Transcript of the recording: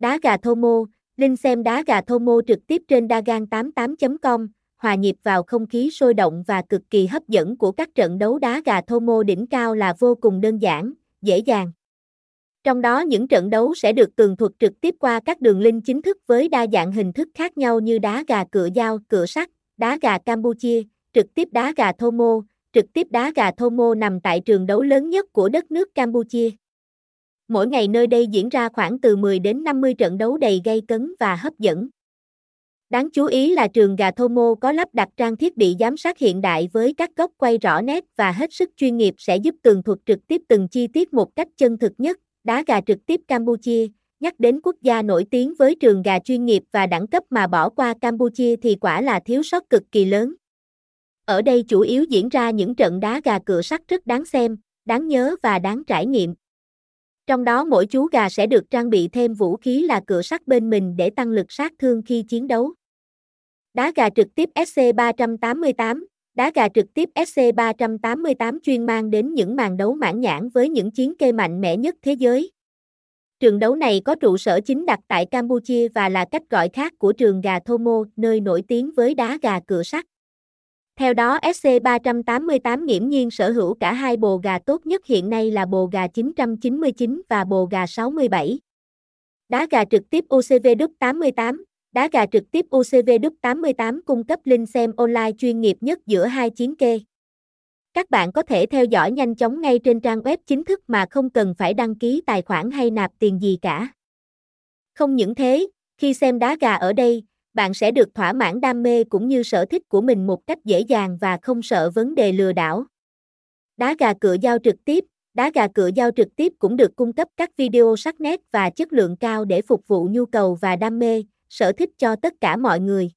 Đá gà Thomo, link xem đá gà Thomo trực tiếp trên dagavl88.com, hòa nhịp vào không khí sôi động và cực kỳ hấp dẫn của các trận đấu đá gà Thomo đỉnh cao là vô cùng đơn giản, dễ dàng. Trong đó những trận đấu sẽ được tường thuật trực tiếp qua các đường link chính thức với đa dạng hình thức khác nhau như đá gà cựa dao, cựa sắt, đá gà Campuchia, trực tiếp đá gà Thomo. Trực tiếp đá gà Thomo nằm tại trường đấu lớn nhất của đất nước Campuchia. Mỗi ngày nơi đây diễn ra khoảng từ 10 đến 50 trận đấu đầy gay cấn và hấp dẫn. Đáng chú ý là trường gà Thomo có lắp đặt trang thiết bị giám sát hiện đại với các góc quay rõ nét và hết sức chuyên nghiệp sẽ giúp tường thuật trực tiếp từng chi tiết một cách chân thực nhất. Đá gà trực tiếp Campuchia, nhắc đến quốc gia nổi tiếng với trường gà chuyên nghiệp và đẳng cấp mà bỏ qua Campuchia thì quả là thiếu sót cực kỳ lớn. Ở đây chủ yếu diễn ra những trận đá gà cựa sắt rất đáng xem, đáng nhớ và đáng trải nghiệm. Trong đó mỗi chú gà sẽ được trang bị thêm vũ khí là cựa sắt bên mình để tăng lực sát thương khi chiến đấu. Đá gà trực tiếp SC388. Đá gà trực tiếp SC388 chuyên mang đến những màn đấu mãn nhãn với những chiến kê mạnh mẽ nhất thế giới. Trường đấu này có trụ sở chính đặt tại Campuchia và là cách gọi khác của trường gà Thomo, nơi nổi tiếng với đá gà cựa sắt. Theo đó, SC388 nghiễm nhiên sở hữu cả hai bồ gà tốt nhất hiện nay là bồ gà 999 và bồ gà 67. Đá gà trực tiếp UCW88. Đá gà trực tiếp UCW88 cung cấp link xem online chuyên nghiệp nhất giữa hai chiến kê. Các bạn có thể theo dõi nhanh chóng ngay trên trang web chính thức mà không cần phải đăng ký tài khoản hay nạp tiền gì cả. Không những thế, khi xem đá gà ở đây, bạn sẽ được thỏa mãn đam mê cũng như sở thích của mình một cách dễ dàng và không sợ vấn đề lừa đảo. Đá gà cựa dao trực tiếp. Đá gà cựa dao trực tiếp cũng được cung cấp các video sắc nét và chất lượng cao để phục vụ nhu cầu và đam mê, sở thích cho tất cả mọi người.